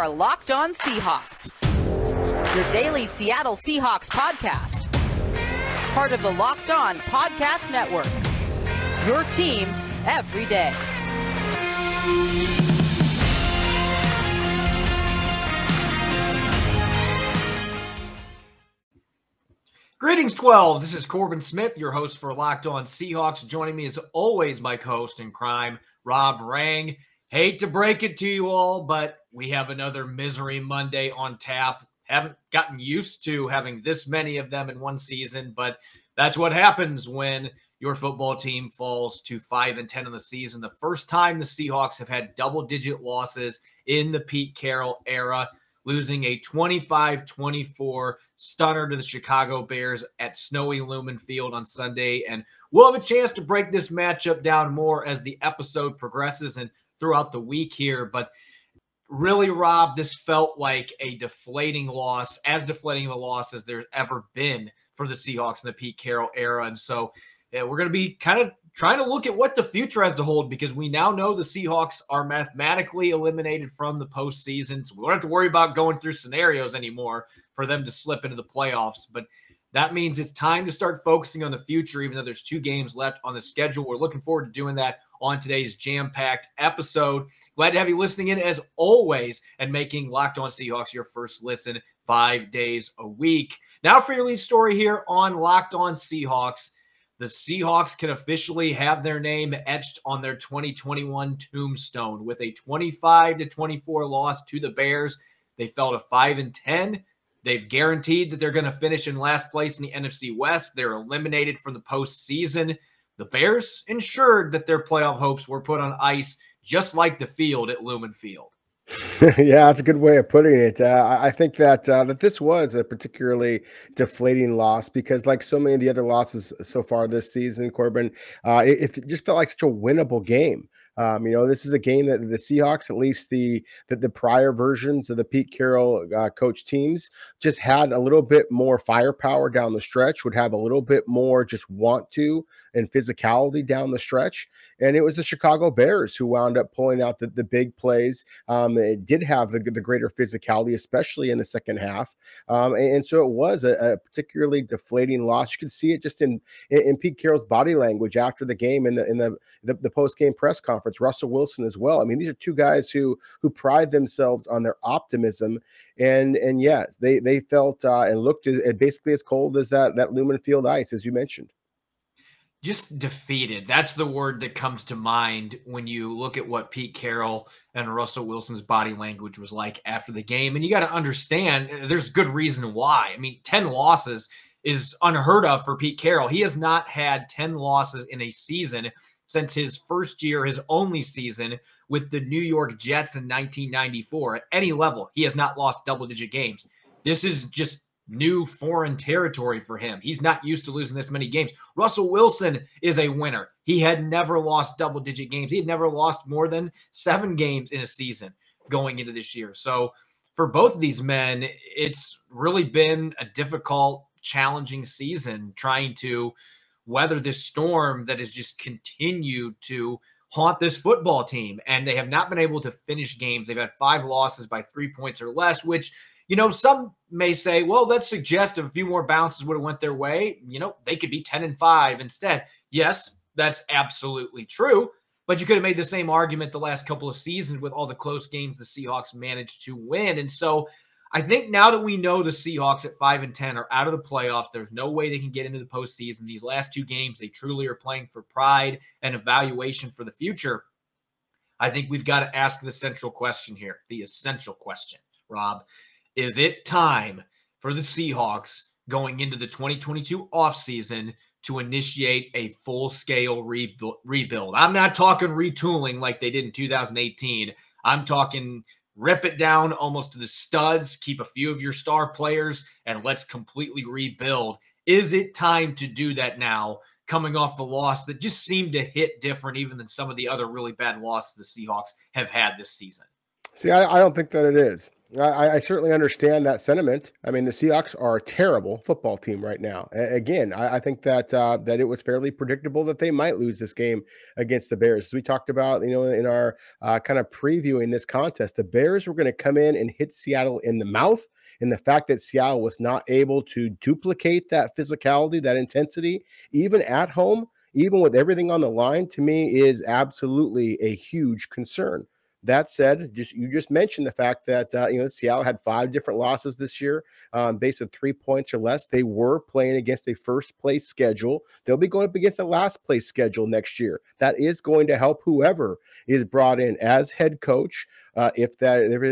are Locked On Seahawks, your daily Seattle Seahawks podcast. Part of the Locked On Podcast Network, your team every day. Greetings, 12. This is Corbin Smith, your host for Locked On Seahawks. Joining me as always, my co-host in crime, Rob Rang. Hate to break it to you all, but we have another Misery Monday on tap. Haven't gotten used to having this many of them in one season, but that's what happens when your football team falls to 5-10 in the season. The first time the Seahawks have had double-digit losses in the Pete Carroll era, losing a 25-24 stunner to the Chicago Bears at snowy Lumen Field on Sunday. And we'll have a chance to break this matchup down more as the episode progresses and throughout the week here. But really, Rob, this felt like a deflating loss, as deflating of a loss as there's ever been for the Seahawks in the Pete Carroll era. And so we're going to be kind of trying to look at what the future has to hold, because we now know the Seahawks are mathematically eliminated from the postseason. So we don't have to worry about going through scenarios anymore for them to slip into the playoffs. But that means it's time to start focusing on the future, even though there's two games left on the schedule. We're looking forward to doing that on today's jam-packed episode. Glad to have you listening in as always and making Locked On Seahawks your first listen 5 days a week. Now for your lead story here on Locked On Seahawks. The Seahawks can officially have their name etched on their 2021 tombstone with a 25-24 loss to the Bears. They fell to 5-10. They've guaranteed that they're going to finish in last place in the NFC West. They're eliminated from the postseason. The Bears ensured that their playoff hopes were put on ice, just like the field at Lumen Field. Yeah, that's a good way of putting it. I think that this was a particularly deflating loss, because like so many of the other losses so far this season, Corbin, it just felt like such a winnable game. This is a game that the Seahawks, at least the prior versions of the Pete Carroll coach teams, just had a little bit more firepower down the stretch, would have a little bit more just want to and physicality down the stretch. And it was the Chicago Bears who wound up pulling out the big plays. It did have the greater physicality, especially in the second half. And so it was a particularly deflating loss. You could see it just in Pete Carroll's body language after the game in the post-game press conference. Russell Wilson as well. I mean, these are two guys who pride themselves on their optimism, and yes, they felt and looked basically as cold as that Lumen Field ice, as you mentioned. Just defeated. That's the word that comes to mind when you look at what Pete Carroll and Russell Wilson's body language was like after the game. And you got to understand, there's good reason why. I mean, 10 losses is unheard of for Pete Carroll. He has not had 10 losses in a season since his first year, his only season with the New York Jets in 1994. At any level, he has not lost double-digit games. This is just new foreign territory for him. He's not used to losing this many games. Russell Wilson is a winner. He had never lost double-digit games. He had never lost more than 7 games in a season going into this year. So for both of these men, it's really been a difficult, challenging season trying to weather this storm that has just continued to haunt this football team. And they have not been able to finish games. They've had 5 losses by 3 points or less, which, some may say, well, that suggests a few more bounces would have went their way. They could be 10-5 instead. Yes, that's absolutely true. But you could have made the same argument the last couple of seasons with all the close games the Seahawks managed to win. And so I think now that we know the Seahawks at 5-10 are out of the playoffs, there's no way they can get into the postseason. These last 2 games, they truly are playing for pride and evaluation for the future. I think we've got to ask the central question here, the essential question, Rob. Is it time for the Seahawks going into the 2022 offseason to initiate a full-scale rebuild? I'm not talking retooling like they did in 2018. I'm talking rip it down almost to the studs, keep a few of your star players, and let's completely rebuild. Is it time to do that now, coming off the loss that just seemed to hit different even than some of the other really bad losses the Seahawks have had this season? See, I don't think that it is. I certainly understand that sentiment. I mean, the Seahawks are a terrible football team right now. Again, I think that that it was fairly predictable that they might lose this game against the Bears. As we talked about, you know, in our kind of previewing this contest, the Bears were going to come in and hit Seattle in the mouth. And the fact that Seattle was not able to duplicate that physicality, that intensity, even at home, even with everything on the line, to me is absolutely a huge concern. That said, you just mentioned the fact that Seattle had 5 different losses this year, based on 3 points or less. They were playing against a first-place schedule. They'll be going up against a last-place schedule next year. That is going to help whoever is brought in as head coach. If there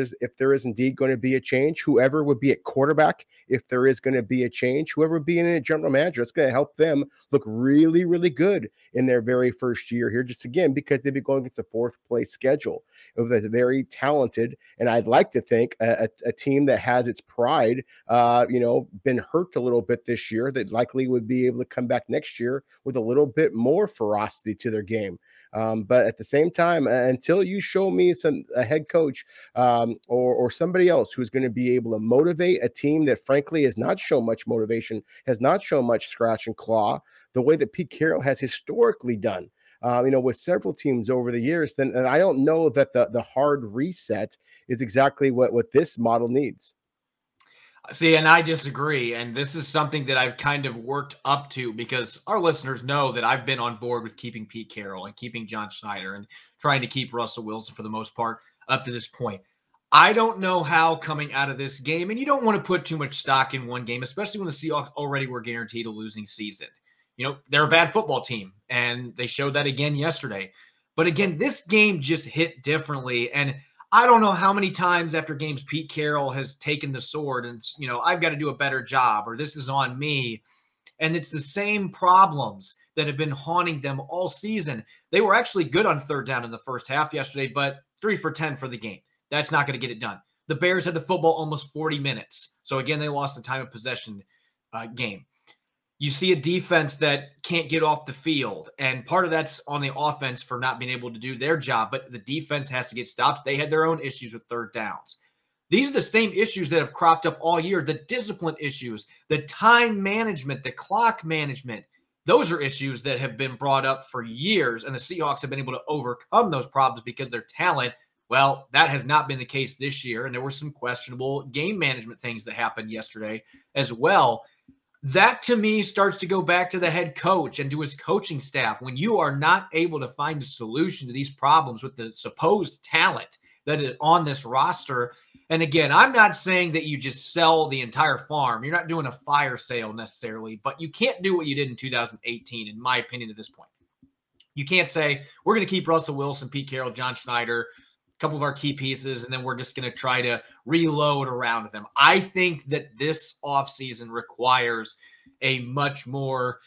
is indeed going to be a change, whoever would be at quarterback, if there is going to be a change, whoever would be in a general manager, it's going to help them look really, really good in their very first year here, just again, because they'd be going against a fourth place schedule. It was a very talented, and I'd like to think a team that has its pride, been hurt a little bit this year, that likely would be able to come back next year with a little bit more ferocity to their game. But at the same time, until you show me a head coach or somebody else who's going to be able to motivate a team that, frankly, has not shown much motivation, has not shown much scratch and claw, the way that Pete Carroll has historically done, with several teams over the years, then and I don't know that the hard reset is exactly what this model needs. See, and I disagree, and this is something that I've kind of worked up to because our listeners know that I've been on board with keeping Pete Carroll and keeping John Schneider and trying to keep Russell Wilson for the most part up to this point. I don't know how coming out of this game, and you don't want to put too much stock in one game, especially when the Seahawks already were guaranteed a losing season. They're a bad football team, and they showed that again yesterday. But again, this game just hit differently, and I don't know how many times after games Pete Carroll has taken the sword and, I've got to do a better job or this is on me. And it's the same problems that have been haunting them all season. They were actually good on third down in the first half yesterday, but 3 for 10 for the game. That's not going to get it done. The Bears had the football almost 40 minutes. So, again, they lost the time of possession game. You see a defense that can't get off the field, and part of that's on the offense for not being able to do their job, but the defense has to get stops. They had their own issues with third downs. These are the same issues that have cropped up all year, the discipline issues, the time management, the clock management. Those are issues that have been brought up for years, and the Seahawks have been able to overcome those problems because their talent, well, that has not been the case this year, and there were some questionable game management things that happened yesterday as well. That, to me, starts to go back to the head coach and to his coaching staff. When you are not able to find a solution to these problems with the supposed talent that is on this roster, and again, I'm not saying that you just sell the entire farm. You're not doing a fire sale necessarily, but you can't do what you did in 2018, in my opinion, at this point. You can't say, we're going to keep Russell Wilson, Pete Carroll, John Schneider, a couple of our key pieces, and then we're just going to try to reload around them. I think that this offseason requires a much more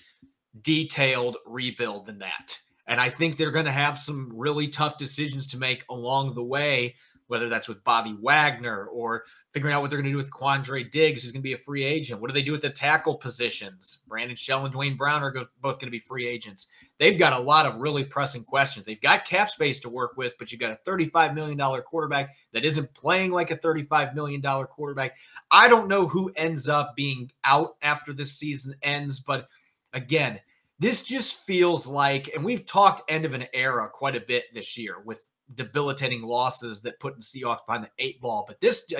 detailed rebuild than that. And I think they're going to have some really tough decisions to make along the way, whether that's with Bobby Wagner or figuring out what they're going to do with Quandre Diggs, who's going to be a free agent. What do they do at the tackle positions? Brandon Shell and Dwayne Brown are both going to be free agents. They've got a lot of really pressing questions. They've got cap space to work with, but you've got a $35 million quarterback that isn't playing like a $35 million quarterback. I don't know who ends up being out after this season ends, but again, this just feels like, and we've talked end of an era quite a bit this year with debilitating losses that put the Seahawks behind the 8 ball. But this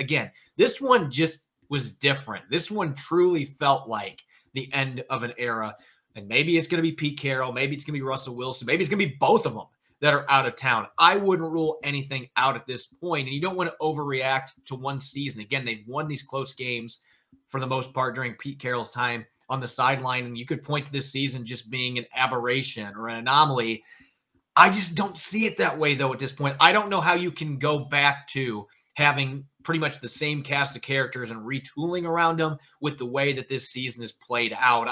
one just was different. This one truly felt like the end of an era. And maybe it's going to be Pete Carroll. Maybe it's going to be Russell Wilson. Maybe it's going to be both of them that are out of town. I wouldn't rule anything out at this point. And you don't want to overreact to one season. Again, they've won these close games for the most part during Pete Carroll's time on the sideline. And you could point to this season just being an aberration or an anomaly. I just don't see it that way, though, at this point. I don't know how you can go back to having pretty much the same cast of characters and retooling around them with the way that this season is played out.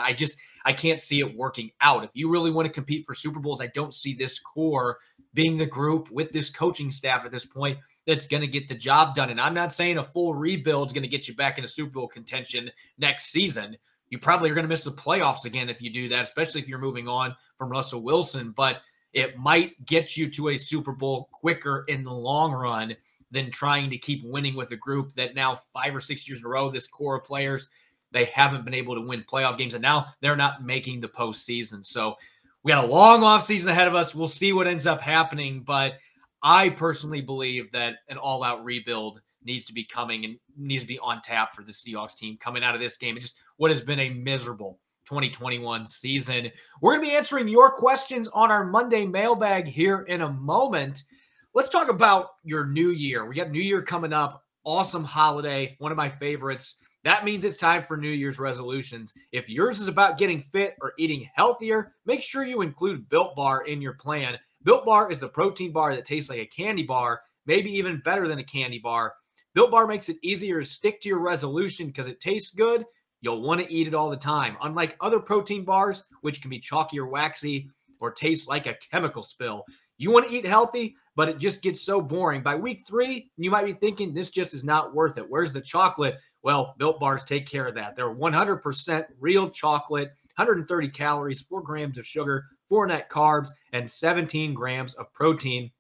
I can't see it working out. If you really want to compete for Super Bowls, I don't see this core being the group with this coaching staff at this point that's going to get the job done. And I'm not saying a full rebuild is going to get you back into Super Bowl contention next season. You probably are going to miss the playoffs again if you do that, especially if you're moving on from Russell Wilson. But it might get you to a Super Bowl quicker in the long run than trying to keep winning with a group that now 5 or 6 years in a row, this core of players, they haven't been able to win playoff games, and now they're not making the postseason. So we got a long offseason ahead of us. We'll see what ends up happening, but I personally believe that an all-out rebuild needs to be coming and needs to be on tap for the Seahawks team coming out of this game. It's just what has been a miserable 2021 season. We're going to be answering your questions on our Monday mailbag here in a moment. Let's talk about your new year. We got New Year coming up. Awesome holiday. One of my favorites. That means it's time for New Year's resolutions. If yours is about getting fit or eating healthier, make sure you include Built Bar in your plan. Built Bar is the protein bar that tastes like a candy bar, maybe even better than a candy bar. Built Bar makes it easier to stick to your resolution because it tastes good. You'll want to eat it all the time. Unlike other protein bars, which can be chalky or waxy or taste like a chemical spill. You want to eat healthy, but it just gets so boring. By week 3, you might be thinking, this just is not worth it. Where's the chocolate? Well, Built Bars take care of that. They're 100% real chocolate, 130 calories, 4 grams of sugar, 4 net carbs, and 17 grams of protein.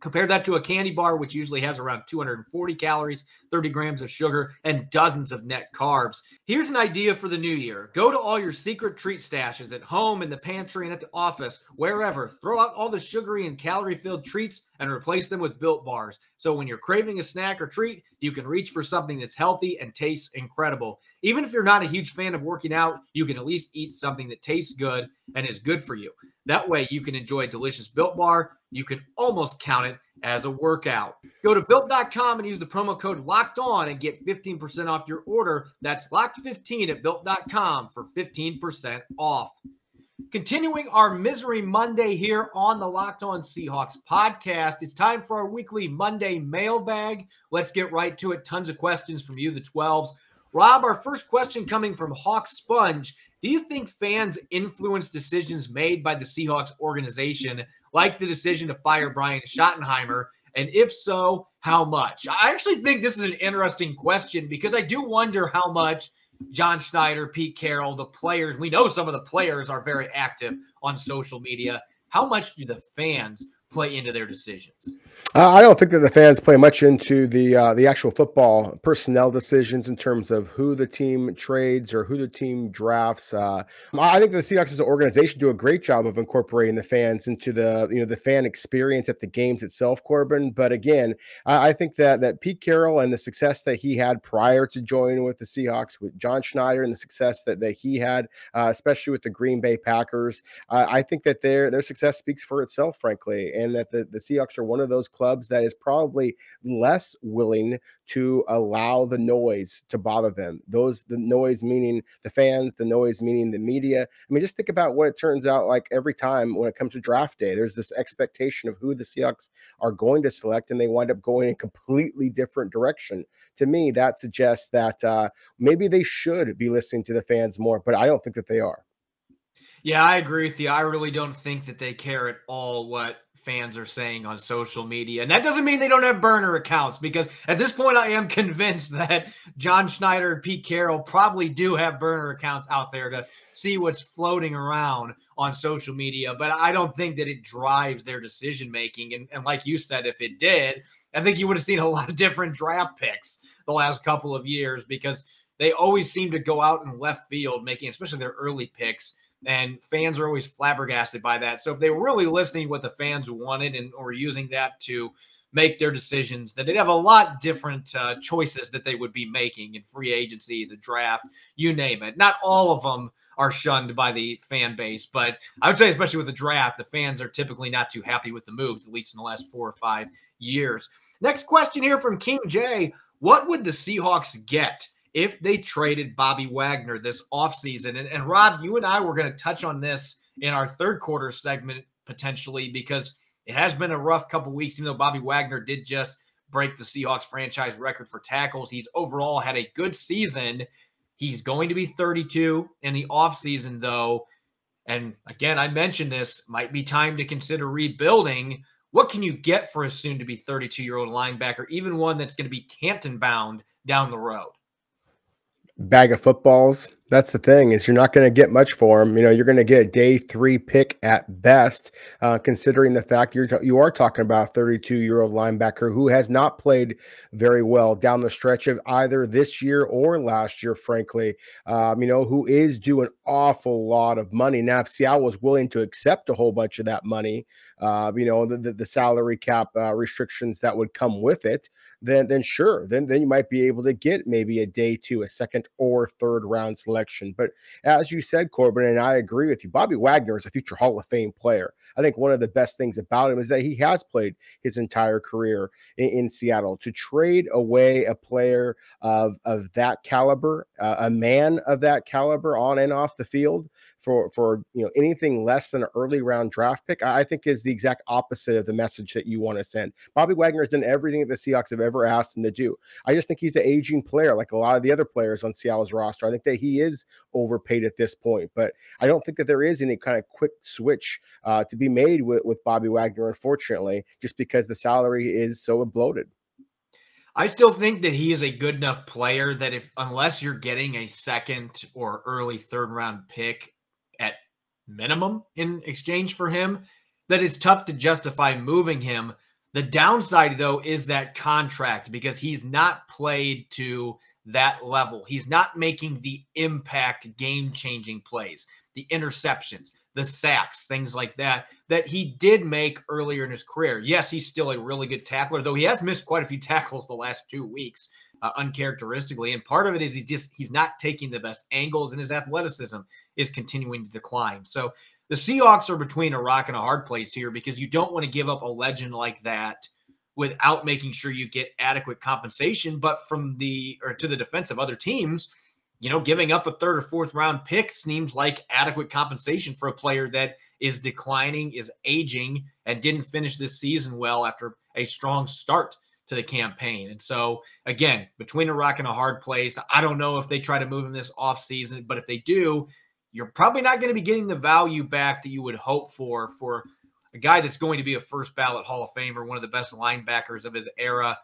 Compare that to a candy bar, which usually has around 240 calories, 30 grams of sugar, and dozens of net carbs. Here's an idea for the new year. Go to all your secret treat stashes at home, in the pantry, and at the office, wherever. Throw out all the sugary and calorie-filled treats and replace them with Built Bars. So when you're craving a snack or treat, you can reach for something that's healthy and tastes incredible. Even if you're not a huge fan of working out, you can at least eat something that tastes good and is good for you. That way, you can enjoy a delicious Built Bar. You can almost count it as a workout. Go to Built.com and use the promo code LOCKEDON and get 15% off your order. That's LOCKED15 at Built.com for 15% off. Continuing our Misery Monday here on the Locked On Seahawks podcast, it's time for our weekly Monday mailbag. Let's get right to it. Tons of questions from you, the 12s. Rob, our first question coming from Hawk Sponge. Do you think fans influence decisions made by the Seahawks organization, like the decision to fire Brian Schottenheimer? And if so, how much? I actually think this is an interesting question because I do wonder how much John Schneider, Pete Carroll, the players, we know some of the players are very active on social media. How much do the fans play into their decisions? I don't think that the fans play much into the actual football personnel decisions in terms of who the team trades or who the team drafts. I think the Seahawks as an organization do a great job of incorporating the fans into the the fan experience at the games itself, Corbin. But again, I think that Pete Carroll and the success that he had prior to joining with the Seahawks, with John Schneider and the success that he had, especially with the Green Bay Packers, I think that their success speaks for itself, frankly, and that the Seahawks are one of those clubs that is probably less willing to allow the noise to bother them. The noise meaning the fans, the noise meaning the media. I mean, just think about what it turns out like every time when it comes to draft day. There's this expectation of who the Seahawks are going to select, and they wind up going in a completely different direction. To me, that suggests that maybe they should be listening to the fans more, but I don't think that they are. Yeah, I agree with you. I really don't think that they care at all what fans are saying on social media. And that doesn't mean they don't have burner accounts, because at this point, I am convinced that John Schneider and Pete Carroll probably do have burner accounts out there to see what's floating around on social media. But I don't think that it drives their decision-making. And like you said, if it did, I think you would have seen a lot of different draft picks the last couple of years, because they always seem to go out in left field, making especially their early picks. And fans are always flabbergasted by that. So if they were really listening to what the fans wanted and or using that to make their decisions, then they'd have a lot different choices that they would be making in free agency, the draft, you name it. Not all of them are shunned by the fan base, but I would say especially with the draft, the fans are typically not too happy with the moves, at least in the last 4 or 5 years. Next question here from King J. What would the Seahawks get if they traded Bobby Wagner this offseason? And Rob, you and I were going to touch on this in our third quarter segment potentially, because it has been a rough couple weeks, even though Bobby Wagner did just break the Seahawks franchise record for tackles. He's overall had a good season. He's going to be 32 in the offseason, though. And again, I mentioned this, might be time to consider rebuilding. What can you get for a soon-to-be 32-year-old linebacker, even one that's going to be Canton-bound down the road? Bag of footballs. That's the thing, is you're not going to get much for him. You know, you're going to get a day three pick at best, considering the fact you are talking about a 32-year-old linebacker who has not played very well down the stretch of either this year or last year, frankly, you know, who is due an awful lot of money. Now, if Seattle was willing to accept a whole bunch of that money, you know, the salary cap restrictions that would come with it, then you might be able to get maybe a day two, a second or third round selection. But as you said, Corbin, and I agree with you, Bobby Wagner is a future Hall of Fame player. I think one of the best things about him is that he has played his entire career in Seattle. To trade away a player of that caliber, a man of that caliber on and off the field, for you know, anything less than an early round draft pick, I think is the exact opposite of the message that you want to send. Bobby Wagner has done everything that the Seahawks have ever asked him to do. I just think he's an aging player, like a lot of the other players on Seattle's roster. I think that he is overpaid at this point, but I don't think that there is any kind of quick switch to be made with Bobby Wagner, unfortunately, just because the salary is so bloated. I still think that he is a good enough player that unless you're getting a second or early third round pick at minimum in exchange for him, that it's tough to justify moving him. The downside, though, is that contract, because he's not played to that level. He's not making the impact game-changing plays, the interceptions, the sacks, things like that he did make earlier in his career. Yes, he's still a really good tackler, though he has missed quite a few tackles the last 2 weeks, uncharacteristically. And part of it is he's not taking the best angles, and his athleticism is continuing to decline. So the Seahawks are between a rock and a hard place here, because you don't want to give up a legend like that without making sure you get adequate compensation. But to the defense of other teams, you know, giving up a third or fourth round pick seems like adequate compensation for a player that is declining, is aging, and didn't finish this season well after a strong start to the campaign. And so again, between a rock and a hard place. I don't know if they try to move him this offseason, but if they do, you're probably not going to be getting the value back that you would hope for a guy that's going to be a first ballot Hall of Famer, one of the best linebackers of his era,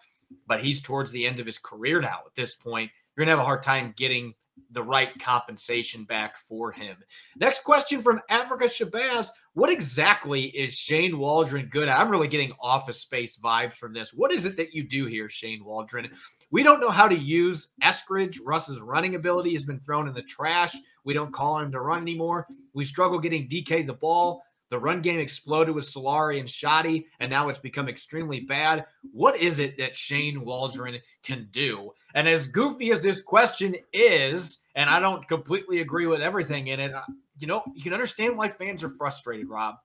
but he's towards the end of his career now at this point. You're going to have a hard time getting the right compensation back for him. Next question from Africa Shabazz. What exactly is Shane Waldron good at? I'm really getting Office Space vibes from this. What is it that you do here, Shane Waldron? We don't know how to use Eskridge. Russ's running ability has been thrown in the trash. We don't call him to run anymore. We struggle getting DK the ball. The run game exploded with Solari and Shoddy, and now it's become extremely bad. What is it that Shane Waldron can do? And as goofy as this question is, and I don't completely agree with everything in it, you know, you can understand why fans are frustrated, Rob.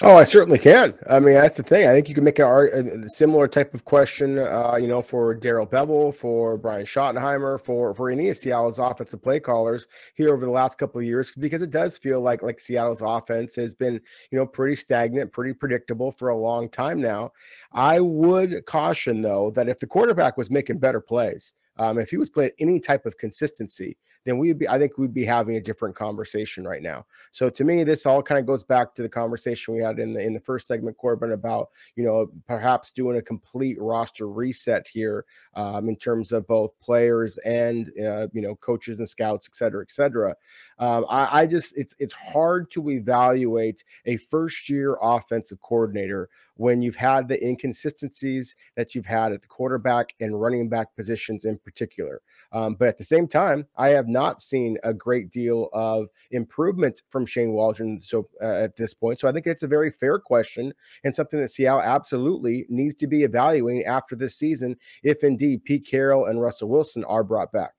Oh, I certainly can. I mean, that's the thing. I think you can make a similar type of question, you know, for Daryl Bevel, for Brian Schottenheimer, for any of Seattle's offensive play callers here over the last couple of years, because it does feel like Seattle's offense has been, you know, pretty stagnant, pretty predictable for a long time now. I would caution, though, that if the quarterback was making better plays, if he was playing any type of consistency, then I think we'd be having a different conversation right now. So to me, this all kind of goes back to the conversation we had in the first segment, Corbin, about, you know, perhaps doing a complete roster reset here, in terms of both players and, you know, coaches and scouts, et cetera, et cetera. I just, it's hard to evaluate a first year offensive coordinator when you've had the inconsistencies that you've had at the quarterback and running back positions in particular. But at the same time, I have not seen a great deal of improvement from Shane Waldron at this point. So I think it's a very fair question and something that Seattle absolutely needs to be evaluating after this season, if indeed Pete Carroll and Russell Wilson are brought back.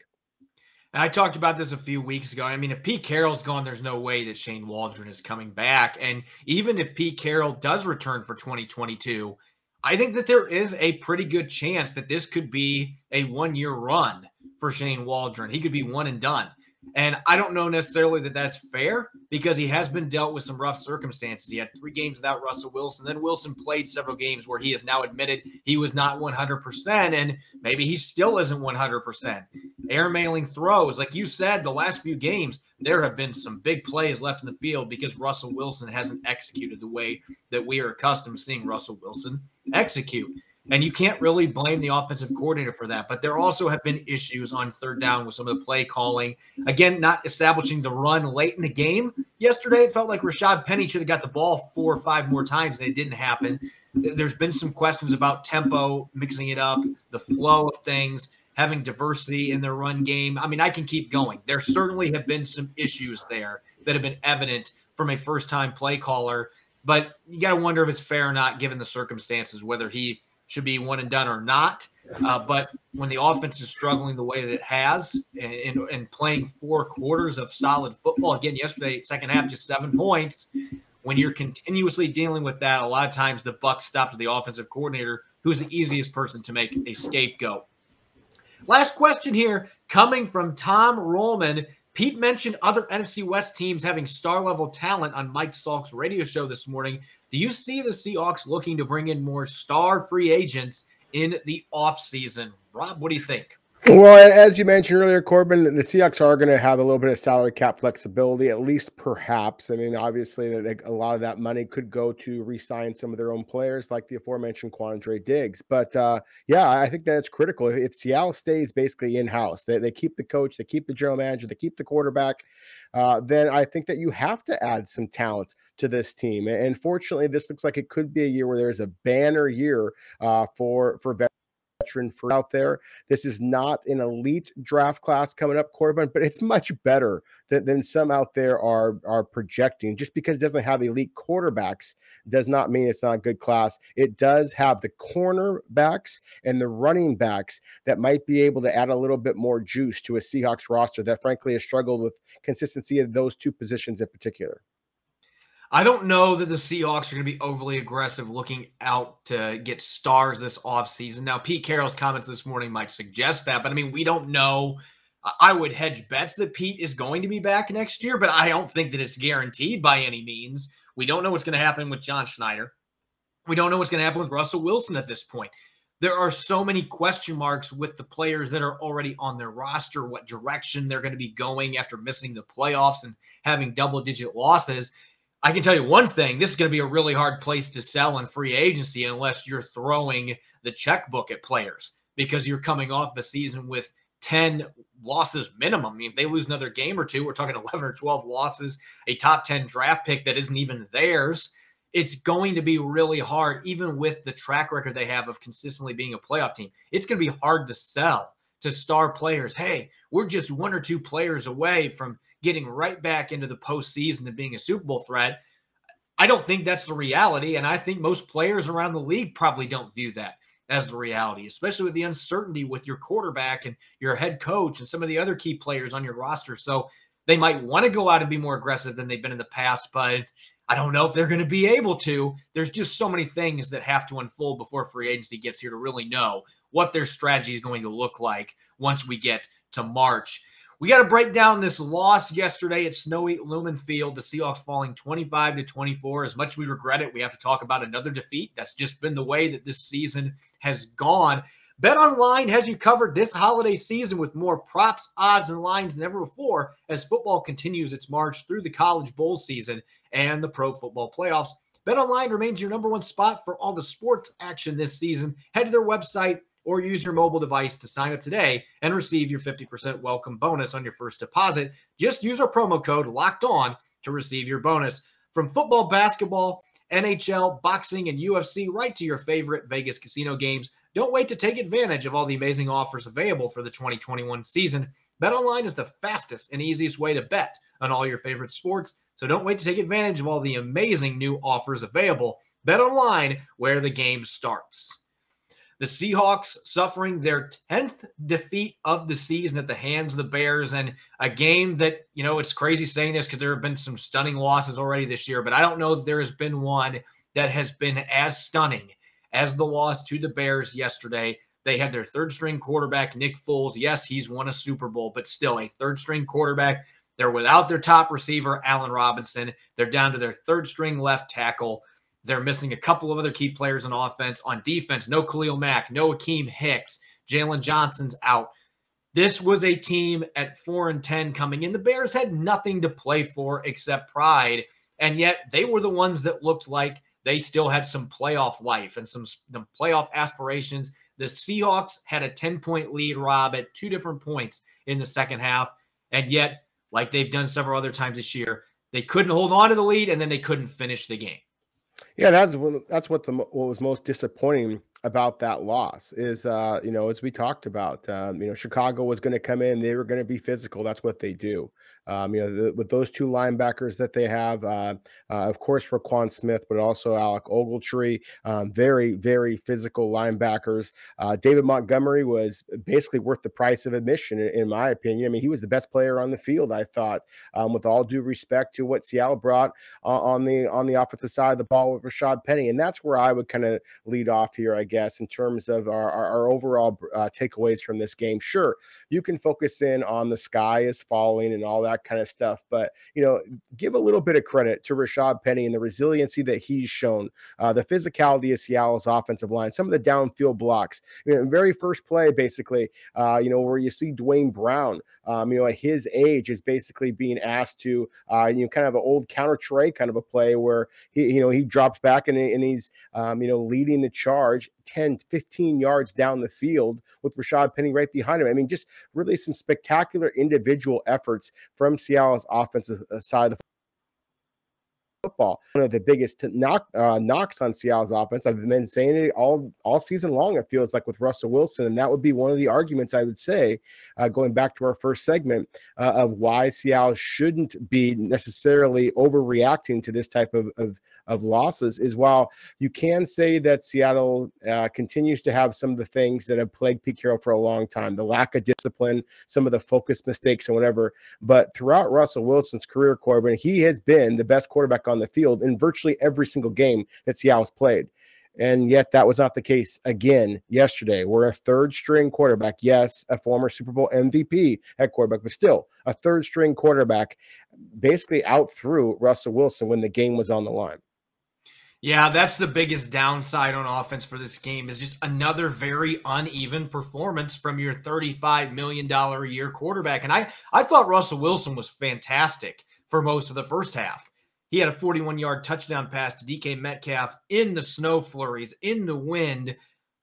And I talked about this a few weeks ago. I mean, if Pete Carroll's gone, there's no way that Shane Waldron is coming back. And even if Pete Carroll does return for 2022, I think that there is a pretty good chance that this could be a one-year run for Shane Waldron. He could be one and done. And I don't know necessarily that that's fair, because he has been dealt with some rough circumstances. He had 3 games without Russell Wilson. Then Wilson played several games where he has now admitted he was not 100%, and maybe he still isn't 100%. Airmailing throws. Like you said, the last few games, there have been some big plays left in the field because Russell Wilson hasn't executed the way that we are accustomed to seeing Russell Wilson execute. And you can't really blame the offensive coordinator for that. But there also have been issues on third down with some of the play calling. Again, not establishing the run late in the game. Yesterday, it felt like Rashad Penny should have got the ball 4 or 5 more times, and it didn't happen. There's been some questions about tempo, mixing it up, the flow of things, having diversity in their run game. I mean, I can keep going. There certainly have been some issues there that have been evident from a first-time play caller. But you got to wonder if it's fair or not, given the circumstances, whether he should be one and done or not. But when the offense is struggling the way that it has and playing 4 quarters of solid football, again, yesterday, second half, just 7 points, when you're continuously dealing with that, a lot of times the buck stops with the offensive coordinator, who's the easiest person to make a scapegoat. Last question here, coming from Tom Rollman. Pete mentioned other NFC West teams having star-level talent on Mike Salk's radio show this morning. Do you see the Seahawks looking to bring in more star free agents in the offseason? Rob, what do you think? Well, as you mentioned earlier, Corbin, the Seahawks are going to have a little bit of salary cap flexibility, at least perhaps. I mean, obviously, a lot of that money could go to re-sign some of their own players, like the aforementioned Quandre Diggs. But, yeah, I think that it's critical. If Seattle stays basically in-house, they keep the coach, they keep the general manager, they keep the quarterback, then I think that you have to add some talent to this team. And fortunately, this looks like it could be a year where there's a banner year for veterans. For out there, this is not an elite draft class coming up, Corbin, but it's much better than some out there are projecting. Just because it doesn't have elite quarterbacks does not mean it's not a good class. It does have the cornerbacks and the running backs that might be able to add a little bit more juice to a Seahawks roster that frankly has struggled with consistency in those two positions in particular. I don't know that the Seahawks are going to be overly aggressive looking out to get stars this offseason. Now, Pete Carroll's comments this morning might suggest that, but, I mean, we don't know. I would hedge bets that Pete is going to be back next year, but I don't think that it's guaranteed by any means. We don't know what's going to happen with John Schneider. We don't know what's going to happen with Russell Wilson at this point. There are so many question marks with the players that are already on their roster, what direction they're going to be going after missing the playoffs and having double-digit losses. I can tell you one thing, this is going to be a really hard place to sell in free agency unless you're throwing the checkbook at players because you're coming off the season with 10 losses minimum. I mean, if they lose another game or two, we're talking 11 or 12 losses, a top 10 draft pick that isn't even theirs. It's going to be really hard, even with the track record they have of consistently being a playoff team. It's going to be hard to sell to star players. Hey, we're just 1 or 2 players away from getting right back into the postseason and being a Super Bowl threat. I don't think that's the reality, and I think most players around the league probably don't view that as the reality, especially with the uncertainty with your quarterback and your head coach and some of the other key players on your roster. So they might want to go out and be more aggressive than they've been in the past, but I don't know if they're going to be able to. There's just so many things that have to unfold before free agency gets here to really know what their strategy is going to look like once we get to March. We got to break down this loss yesterday at snowy Lumen Field, the Seahawks falling 25-24. As much as we regret it, we have to talk about another defeat. That's just been the way that this season has gone. BetOnline has you covered this holiday season with more props, odds, and lines than ever before as football continues its march through the college bowl season and the pro football playoffs. BetOnline remains your number one spot for all the sports action this season. Head to their website or use your mobile device to sign up today and receive your 50% welcome bonus on your first deposit. Just use our promo code LOCKEDON to receive your bonus. From football, basketball, NHL, boxing, and UFC, right to your favorite Vegas casino games. Don't wait to take advantage of all the amazing offers available for the 2021 season. BetOnline is the fastest and easiest way to bet on all your favorite sports, so don't wait to take advantage of all the amazing new offers available. BetOnline, where the game starts. The Seahawks suffering their 10th defeat of the season at the hands of the Bears. And a game that, you know, it's crazy saying this because there have been some stunning losses already this year, but I don't know that there has been one that has been as stunning as the loss to the Bears yesterday. They had their third-string quarterback, Nick Foles. Yes, he's won a Super Bowl, but still a third-string quarterback. They're without their top receiver, Allen Robinson. They're down to their third-string left tackle. They're missing a couple of other key players on offense. On defense, no Khalil Mack, no Akeem Hicks. Jalen Johnson's out. This was a team at 4-10 coming in. The Bears had nothing to play for except pride, and yet they were the ones that looked like They still had some playoff life and some playoff aspirations. The Seahawks had a 10-point lead, Rob, at two different points in the second half. And yet, like they've done several other times this year, they couldn't hold on to the lead, and then they couldn't finish the game. Yeah, that's what was most disappointing about that loss is, as we talked about, Chicago was going to come in. They were going to be physical. That's what they do. With those two linebackers that they have, of course, for Quan Smith, but also Alec Ogletree, very, very physical linebackers. David Montgomery was basically worth the price of admission, in my opinion. I mean, he was the best player on the field, I thought, with all due respect to what Seattle brought on the offensive side of the ball with Rashad Penny. And that's where I would kind of lead off here, I guess, in terms of our overall takeaways from this game. Sure, you can focus in on the sky is falling and all that kind of stuff, but give a little bit of credit to Rashad Penny and the resiliency that he's shown, the physicality of Seattle's offensive line, some of the downfield blocks. Very first play, basically, where you see Dwayne Brown, at his age, is basically being asked to, kind of an old counter tray kind of a play where he drops back and he's leading the charge 10, 15 yards down the field with Rashad Penny right behind him. I mean, just really some spectacular individual efforts from Seattle's offensive side of the football. One of the biggest knocks on Seattle's offense, I've been saying it all season long, it feels like, with Russell Wilson, and that would be one of the arguments I would say, going back to our first segment, of why Seattle shouldn't be necessarily overreacting to this type of losses, is while you can say that Seattle continues to have some of the things that have plagued Pete Carroll for a long time, the lack of discipline, some of the focus mistakes and whatever, but throughout Russell Wilson's career, Corbin, he has been the best quarterback on the field in virtually every single game that Seattle's played. And yet that was not the case again yesterday. We're a third-string quarterback. Yes, a former Super Bowl MVP at quarterback, but still a third-string quarterback basically out threw Russell Wilson when the game was on the line. Yeah, that's the biggest downside on offense for this game, is just another very uneven performance from your $35 million a year quarterback. And I thought Russell Wilson was fantastic for most of the first half. He had a 41-yard touchdown pass to DK Metcalf in the snow flurries, in the wind,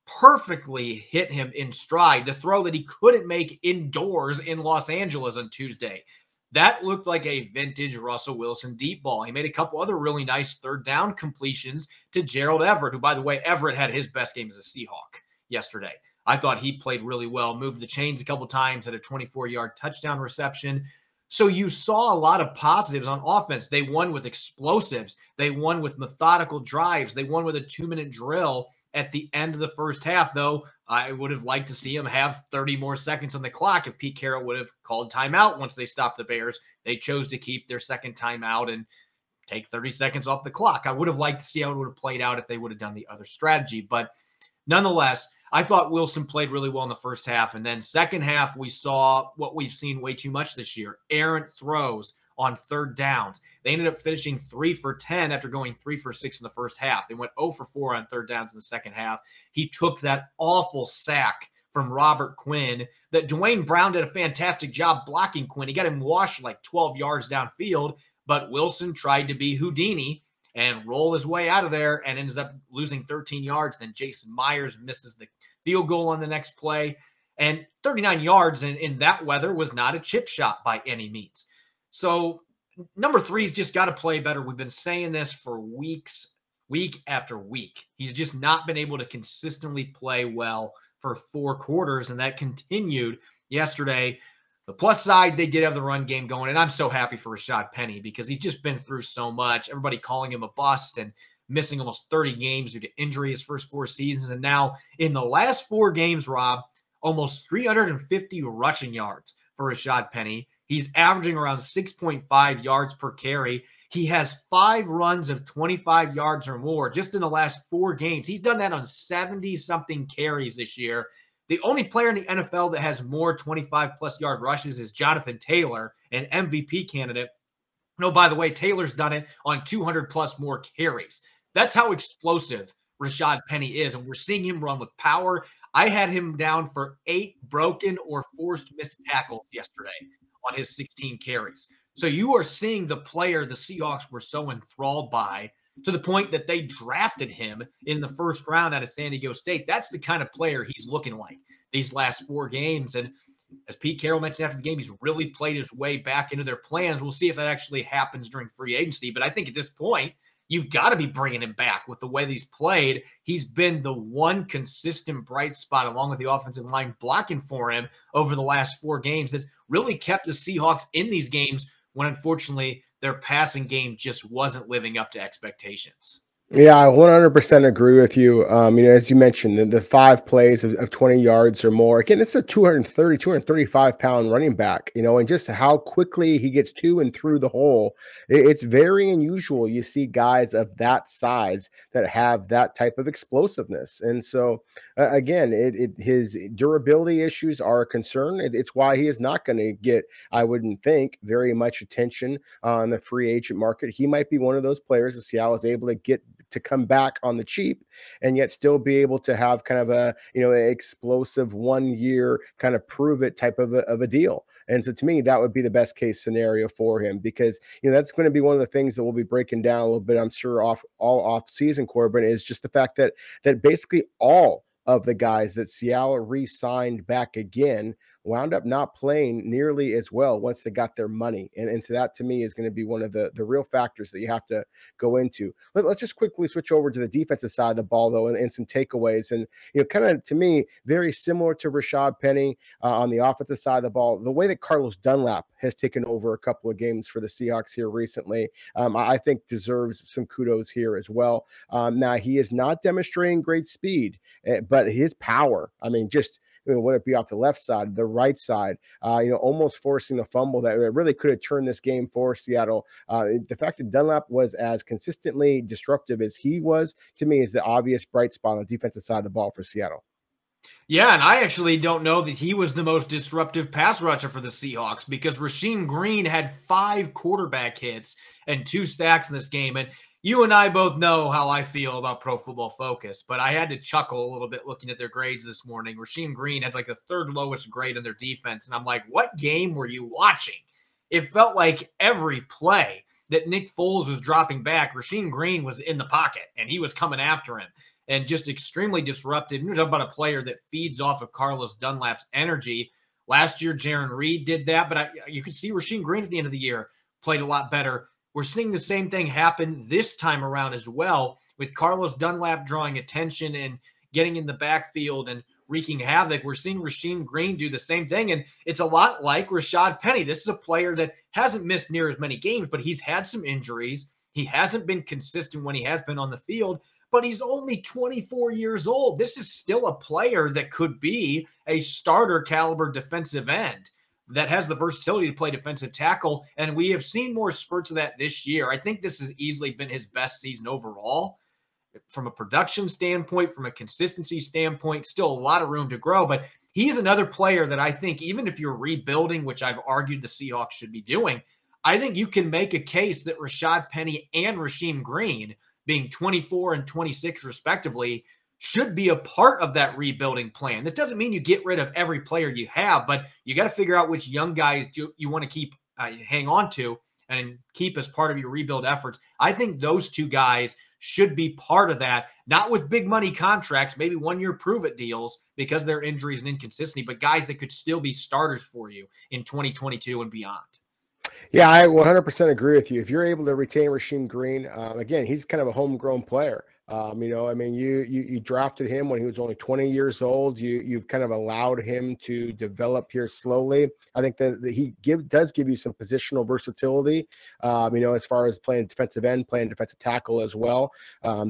perfectly hit him in stride, the throw that he couldn't make indoors in Los Angeles on Tuesday. That looked like a vintage Russell Wilson deep ball. He made a couple other really nice third down completions to Gerald Everett, who, by the way, Everett had his best game as a Seahawk yesterday. I thought he played really well, moved the chains a couple times, had a 24-yard touchdown reception. So you saw a lot of positives on offense. They won with explosives. They won with methodical drives. They won with a 2-minute drill at the end of the first half, though I would have liked to see him have 30 more seconds on the clock if Pete Carroll would have called timeout once they stopped the Bears. They chose to keep their second timeout and take 30 seconds off the clock. I would have liked to see how it would have played out if they would have done the other strategy. But nonetheless, I thought Wilson played really well in the first half. And then second half, we saw what we've seen way too much this year, errant throws on third downs. They ended up finishing 3-for-10 after going 3-for-6 in the first half. They went 0-for-4 on third downs in the second half. He took that awful sack from Robert Quinn that Dwayne Brown did a fantastic job blocking Quinn. He got him washed like 12 yards downfield, but Wilson tried to be Houdini and roll his way out of there and ends up losing 13 yards. Then Jason Myers misses the field goal on the next play. And 39 yards in that weather was not a chip shot by any means. So number 3's just got to play better. We've been saying this for weeks, week after week. He's just not been able to consistently play well for 4 quarters, and that continued yesterday. The plus side, they did have the run game going, and I'm so happy for Rashad Penny because he's just been through so much. Everybody calling him a bust and missing almost 30 games due to injury his first 4 seasons. And now in the last 4 games, Rob, almost 350 rushing yards for Rashad Penny. He's averaging around 6.5 yards per carry. He has 5 runs of 25 yards or more just in the last 4 games. He's done that on 70-something carries this year. The only player in the NFL that has more 25-plus yard rushes is Jonathan Taylor, an MVP candidate. No, by the way, Taylor's done it on 200-plus more carries. That's how explosive Rashad Penny is, and we're seeing him run with power. I had him down for 8 broken or forced missed tackles yesterday on his 16 carries. So you are seeing the player the Seahawks were so enthralled by to the point that they drafted him in the first round out of San Diego State. That's the kind of player he's looking like these last four games. And as Pete Carroll mentioned after the game, he's really played his way back into their plans. We'll see if that actually happens during free agency. But I think at this point, you've got to be bringing him back with the way that he's played. He's been the one consistent bright spot along with the offensive line blocking for him over the last four games that really kept the Seahawks in these games when, unfortunately, their passing game just wasn't living up to expectations. Yeah, I 100% agree with you. As you mentioned, the five plays of 20 yards or more. Again, it's a 230, 235-pound running back, and just how quickly he gets to and through the hole. It's very unusual. You see guys of that size that have that type of explosiveness. And so, again, his durability issues are a concern. It's why he is not going to get, I wouldn't think, very much attention on the free agent market. He might be one of those players that Seattle is able to get to come back on the cheap and yet still be able to have kind of a, explosive 1 year kind of prove it type of a deal. And so to me, that would be the best case scenario for him, because, that's going to be one of the things that we'll be breaking down a little bit, I'm sure, off season, Corbin, is just the fact that basically all of the guys that Seattle re-signed back again wound up not playing nearly as well once they got their money. And so that, to me, is going to be one of the real factors that you have to go into. But let's just quickly switch over to the defensive side of the ball, though, and some takeaways. And, kind of, to me, very similar to Rashad Penny on the offensive side of the ball, the way that Carlos Dunlap has taken over a couple of games for the Seahawks here recently, I think deserves some kudos here as well. Now, he is not demonstrating great speed, but his power, whether it be off the left side, the right side, almost forcing a fumble that really could have turned this game for Seattle. The fact that Dunlap was as consistently disruptive as he was, to me, is the obvious bright spot on the defensive side of the ball for Seattle. Yeah, and I actually don't know that he was the most disruptive pass rusher for the Seahawks, because Rasheem Green had 5 quarterback hits and 2 sacks in this game. And you and I both know how I feel about Pro Football Focus, but I had to chuckle a little bit looking at their grades this morning. Rasheem Green had like the 3rd lowest grade in their defense, and I'm like, what game were you watching? It felt like every play that Nick Foles was dropping back, Rasheem Green was in the pocket, and he was coming after him, and just extremely disruptive. And you're talking about a player that feeds off of Carlos Dunlap's energy. Last year, John Reed did that, but you could see Rasheem Green at the end of the year played a lot better. We're seeing the same thing happen this time around as well, with Carlos Dunlap drawing attention and getting in the backfield and wreaking havoc. We're seeing Rasheem Green do the same thing, and it's a lot like Rashad Penny. This is a player that hasn't missed near as many games, but he's had some injuries. He hasn't been consistent when he has been on the field, but he's only 24 years old. This is still a player that could be a starter caliber defensive end that has the versatility to play defensive tackle, and we have seen more spurts of that this year. I think this has easily been his best season overall. From a production standpoint, from a consistency standpoint, still a lot of room to grow, but he's another player that I think, even if you're rebuilding, which I've argued the Seahawks should be doing, I think you can make a case that Rashad Penny and Rasheem Green, being 24 and 26 respectively, should be a part of that rebuilding plan. This doesn't mean you get rid of every player you have, but you got to figure out which young guys you want to keep, hang on to, and keep as part of your rebuild efforts. I think those two guys should be part of that, not with big money contracts, maybe 1 year prove-it deals because of their injuries and inconsistency, but guys that could still be starters for you in 2022 and beyond. Yeah, I 100% agree with you. If you're able to retain Rasheem Green, again, he's kind of a homegrown player. You drafted him when he was only 20 years old. You've kind of allowed him to develop here slowly. I think that he does give you some positional versatility, as far as playing defensive end, playing defensive tackle as well.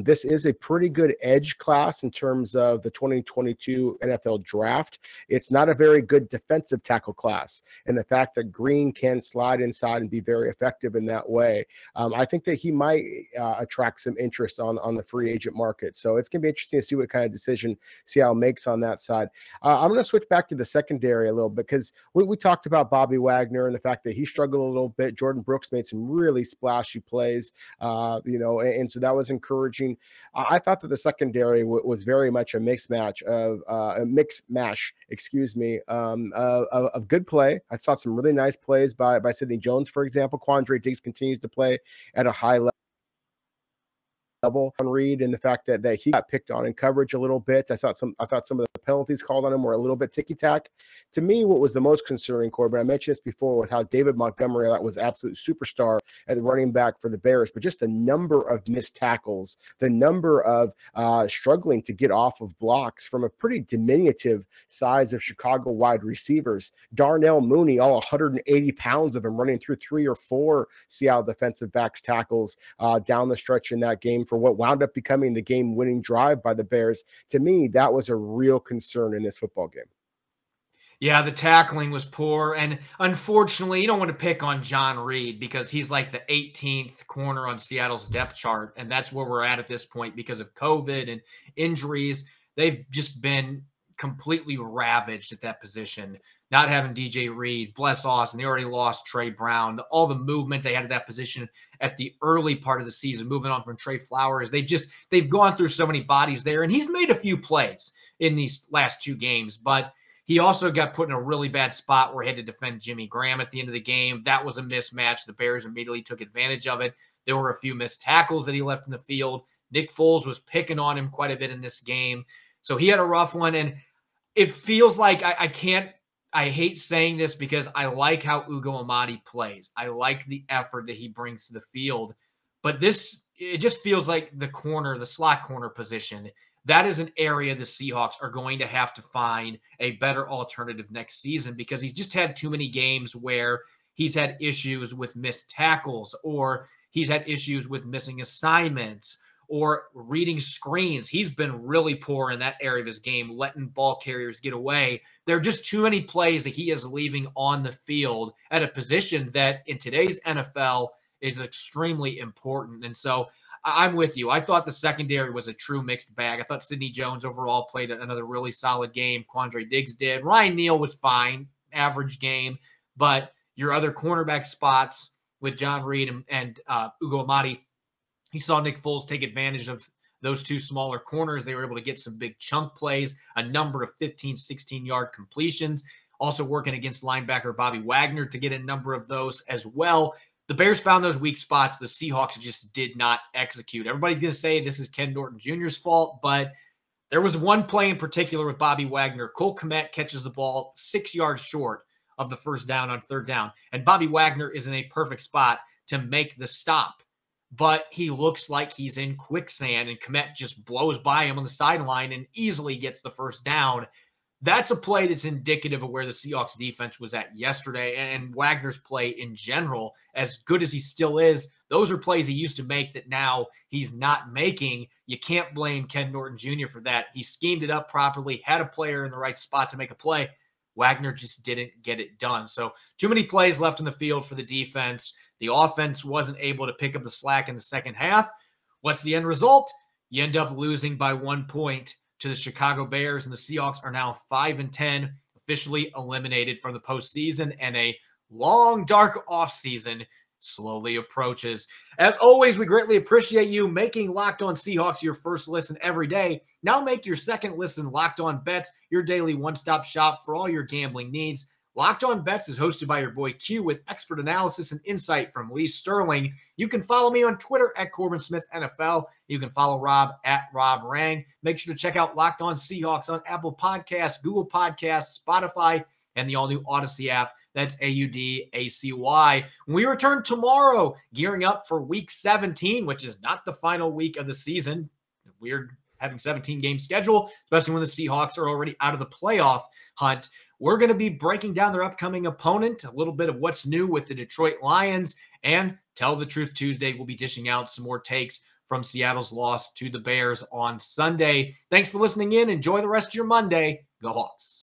This is a pretty good edge class in terms of the 2022 NFL draft. It's not a very good defensive tackle class. And the fact that Green can slide inside and be very effective in that way, I think that he might attract some interest on the free agent market. So it's going to be interesting to see what kind of decision Seattle makes on that side. I'm going to switch back to the secondary a little bit, because we talked about Bobby Wagner and the fact that he struggled a little bit. Jordan Brooks made some really splashy plays, and so that was encouraging. I thought that the secondary was very much a mixed mash of good play. I saw some really nice plays by Sidney Jones, for example. Quandre Diggs continues to play at a high level. level on Reed and the fact that he got picked on in coverage a little bit. I thought some of the penalties called on him were a little bit ticky-tack. To me, what was the most concerning, Corbin, I mentioned this before with how David Montgomery, that was absolute superstar at the running back for the Bears, but just the number of missed tackles, the number of struggling to get off of blocks from a pretty diminutive size of Chicago wide receivers. Darnell Mooney, all 180 pounds of him running through 3 or 4 Seattle defensive backs tackles down the stretch in that game for what wound up becoming the game-winning drive by the Bears. To me, that was a real concern in this football game. Yeah, the tackling was poor. And unfortunately, you don't want to pick on John Reed because he's like the 18th corner on Seattle's depth chart. And that's where we're at this point because of COVID and injuries. They've just been completely ravaged at that position. Not having DJ Reed, bless Austin. They already lost Trey Brown. All the movement they had at that position at the early part of the season, moving on from Trey Flowers. They've gone through so many bodies there. And he's made a few plays in these last 2 games, but he also got put in a really bad spot where he had to defend Jimmy Graham at the end of the game. That was a mismatch. The Bears immediately took advantage of it. There were a few missed tackles that he left in the field. Nick Foles was picking on him quite a bit in this game. So he had a rough one. And it feels like I hate saying this because I like how Ugo Amadi plays. I like the effort that he brings to the field. But it just feels like the slot corner position. That is an area the Seahawks are going to have to find a better alternative next season because he's just had too many games where he's had issues with missed tackles or he's had issues with missing assignments or reading screens. He's been really poor in that area of his game, letting ball carriers get away. There are just too many plays that he is leaving on the field at a position that in today's NFL is extremely important. And so I'm with you. I thought the secondary was a true mixed bag. I thought Sidney Jones overall played another really solid game. Quandre Diggs did. Ryan Neal was fine, average game. But your other cornerback spots with John Reed and Ugo Amadi, he saw Nick Foles take advantage of those 2 smaller corners. They were able to get some big chunk plays, a number of 15, 16-yard completions. Also working against linebacker Bobby Wagner to get a number of those as well. The Bears found those weak spots. The Seahawks just did not execute. Everybody's going to say this is Ken Norton Jr.'s fault, but there was one play in particular with Bobby Wagner. Cole Kmet catches the ball 6 yards short of the first down on 3rd down, and Bobby Wagner is in a perfect spot to make the stop, but he looks like he's in quicksand, and Kmet just blows by him on the sideline and easily gets the first down. That's a play that's indicative of where the Seahawks defense was at yesterday and Wagner's play in general, as good as he still is. Those are plays he used to make that now he's not making. You can't blame Ken Norton Jr. for that. He schemed it up properly, had a player in the right spot to make a play. Wagner just didn't get it done. So too many plays left in the field for the defense. The offense wasn't able to pick up the slack in the second half. What's the end result? You end up losing by 1 point to the Chicago Bears, and the Seahawks are now 5-10, officially eliminated from the postseason, and a long, dark offseason slowly approaches. As always, we greatly appreciate you making Locked On Seahawks your first listen every day. Now make your second listen Locked On Bets, your daily one-stop shop for all your gambling needs. Locked On Bets is hosted by your boy Q with expert analysis and insight from Lee Sterling. You can follow me on Twitter @CorbinSmithNFL. You can follow Rob @RobRang. Make sure to check out Locked On Seahawks on Apple Podcasts, Google Podcasts, Spotify, and the all-new Odyssey app. That's AUDACY. When we return tomorrow, gearing up for Week 17, which is not the final week of the season. Weird having 17-game schedule, especially when the Seahawks are already out of the playoff hunt. We're going to be breaking down their upcoming opponent, a little bit of what's new with the Detroit Lions, and Tell the Truth Tuesday, we'll be dishing out some more takes from Seattle's loss to the Bears on Sunday. Thanks for listening in. Enjoy the rest of your Monday. Go Hawks.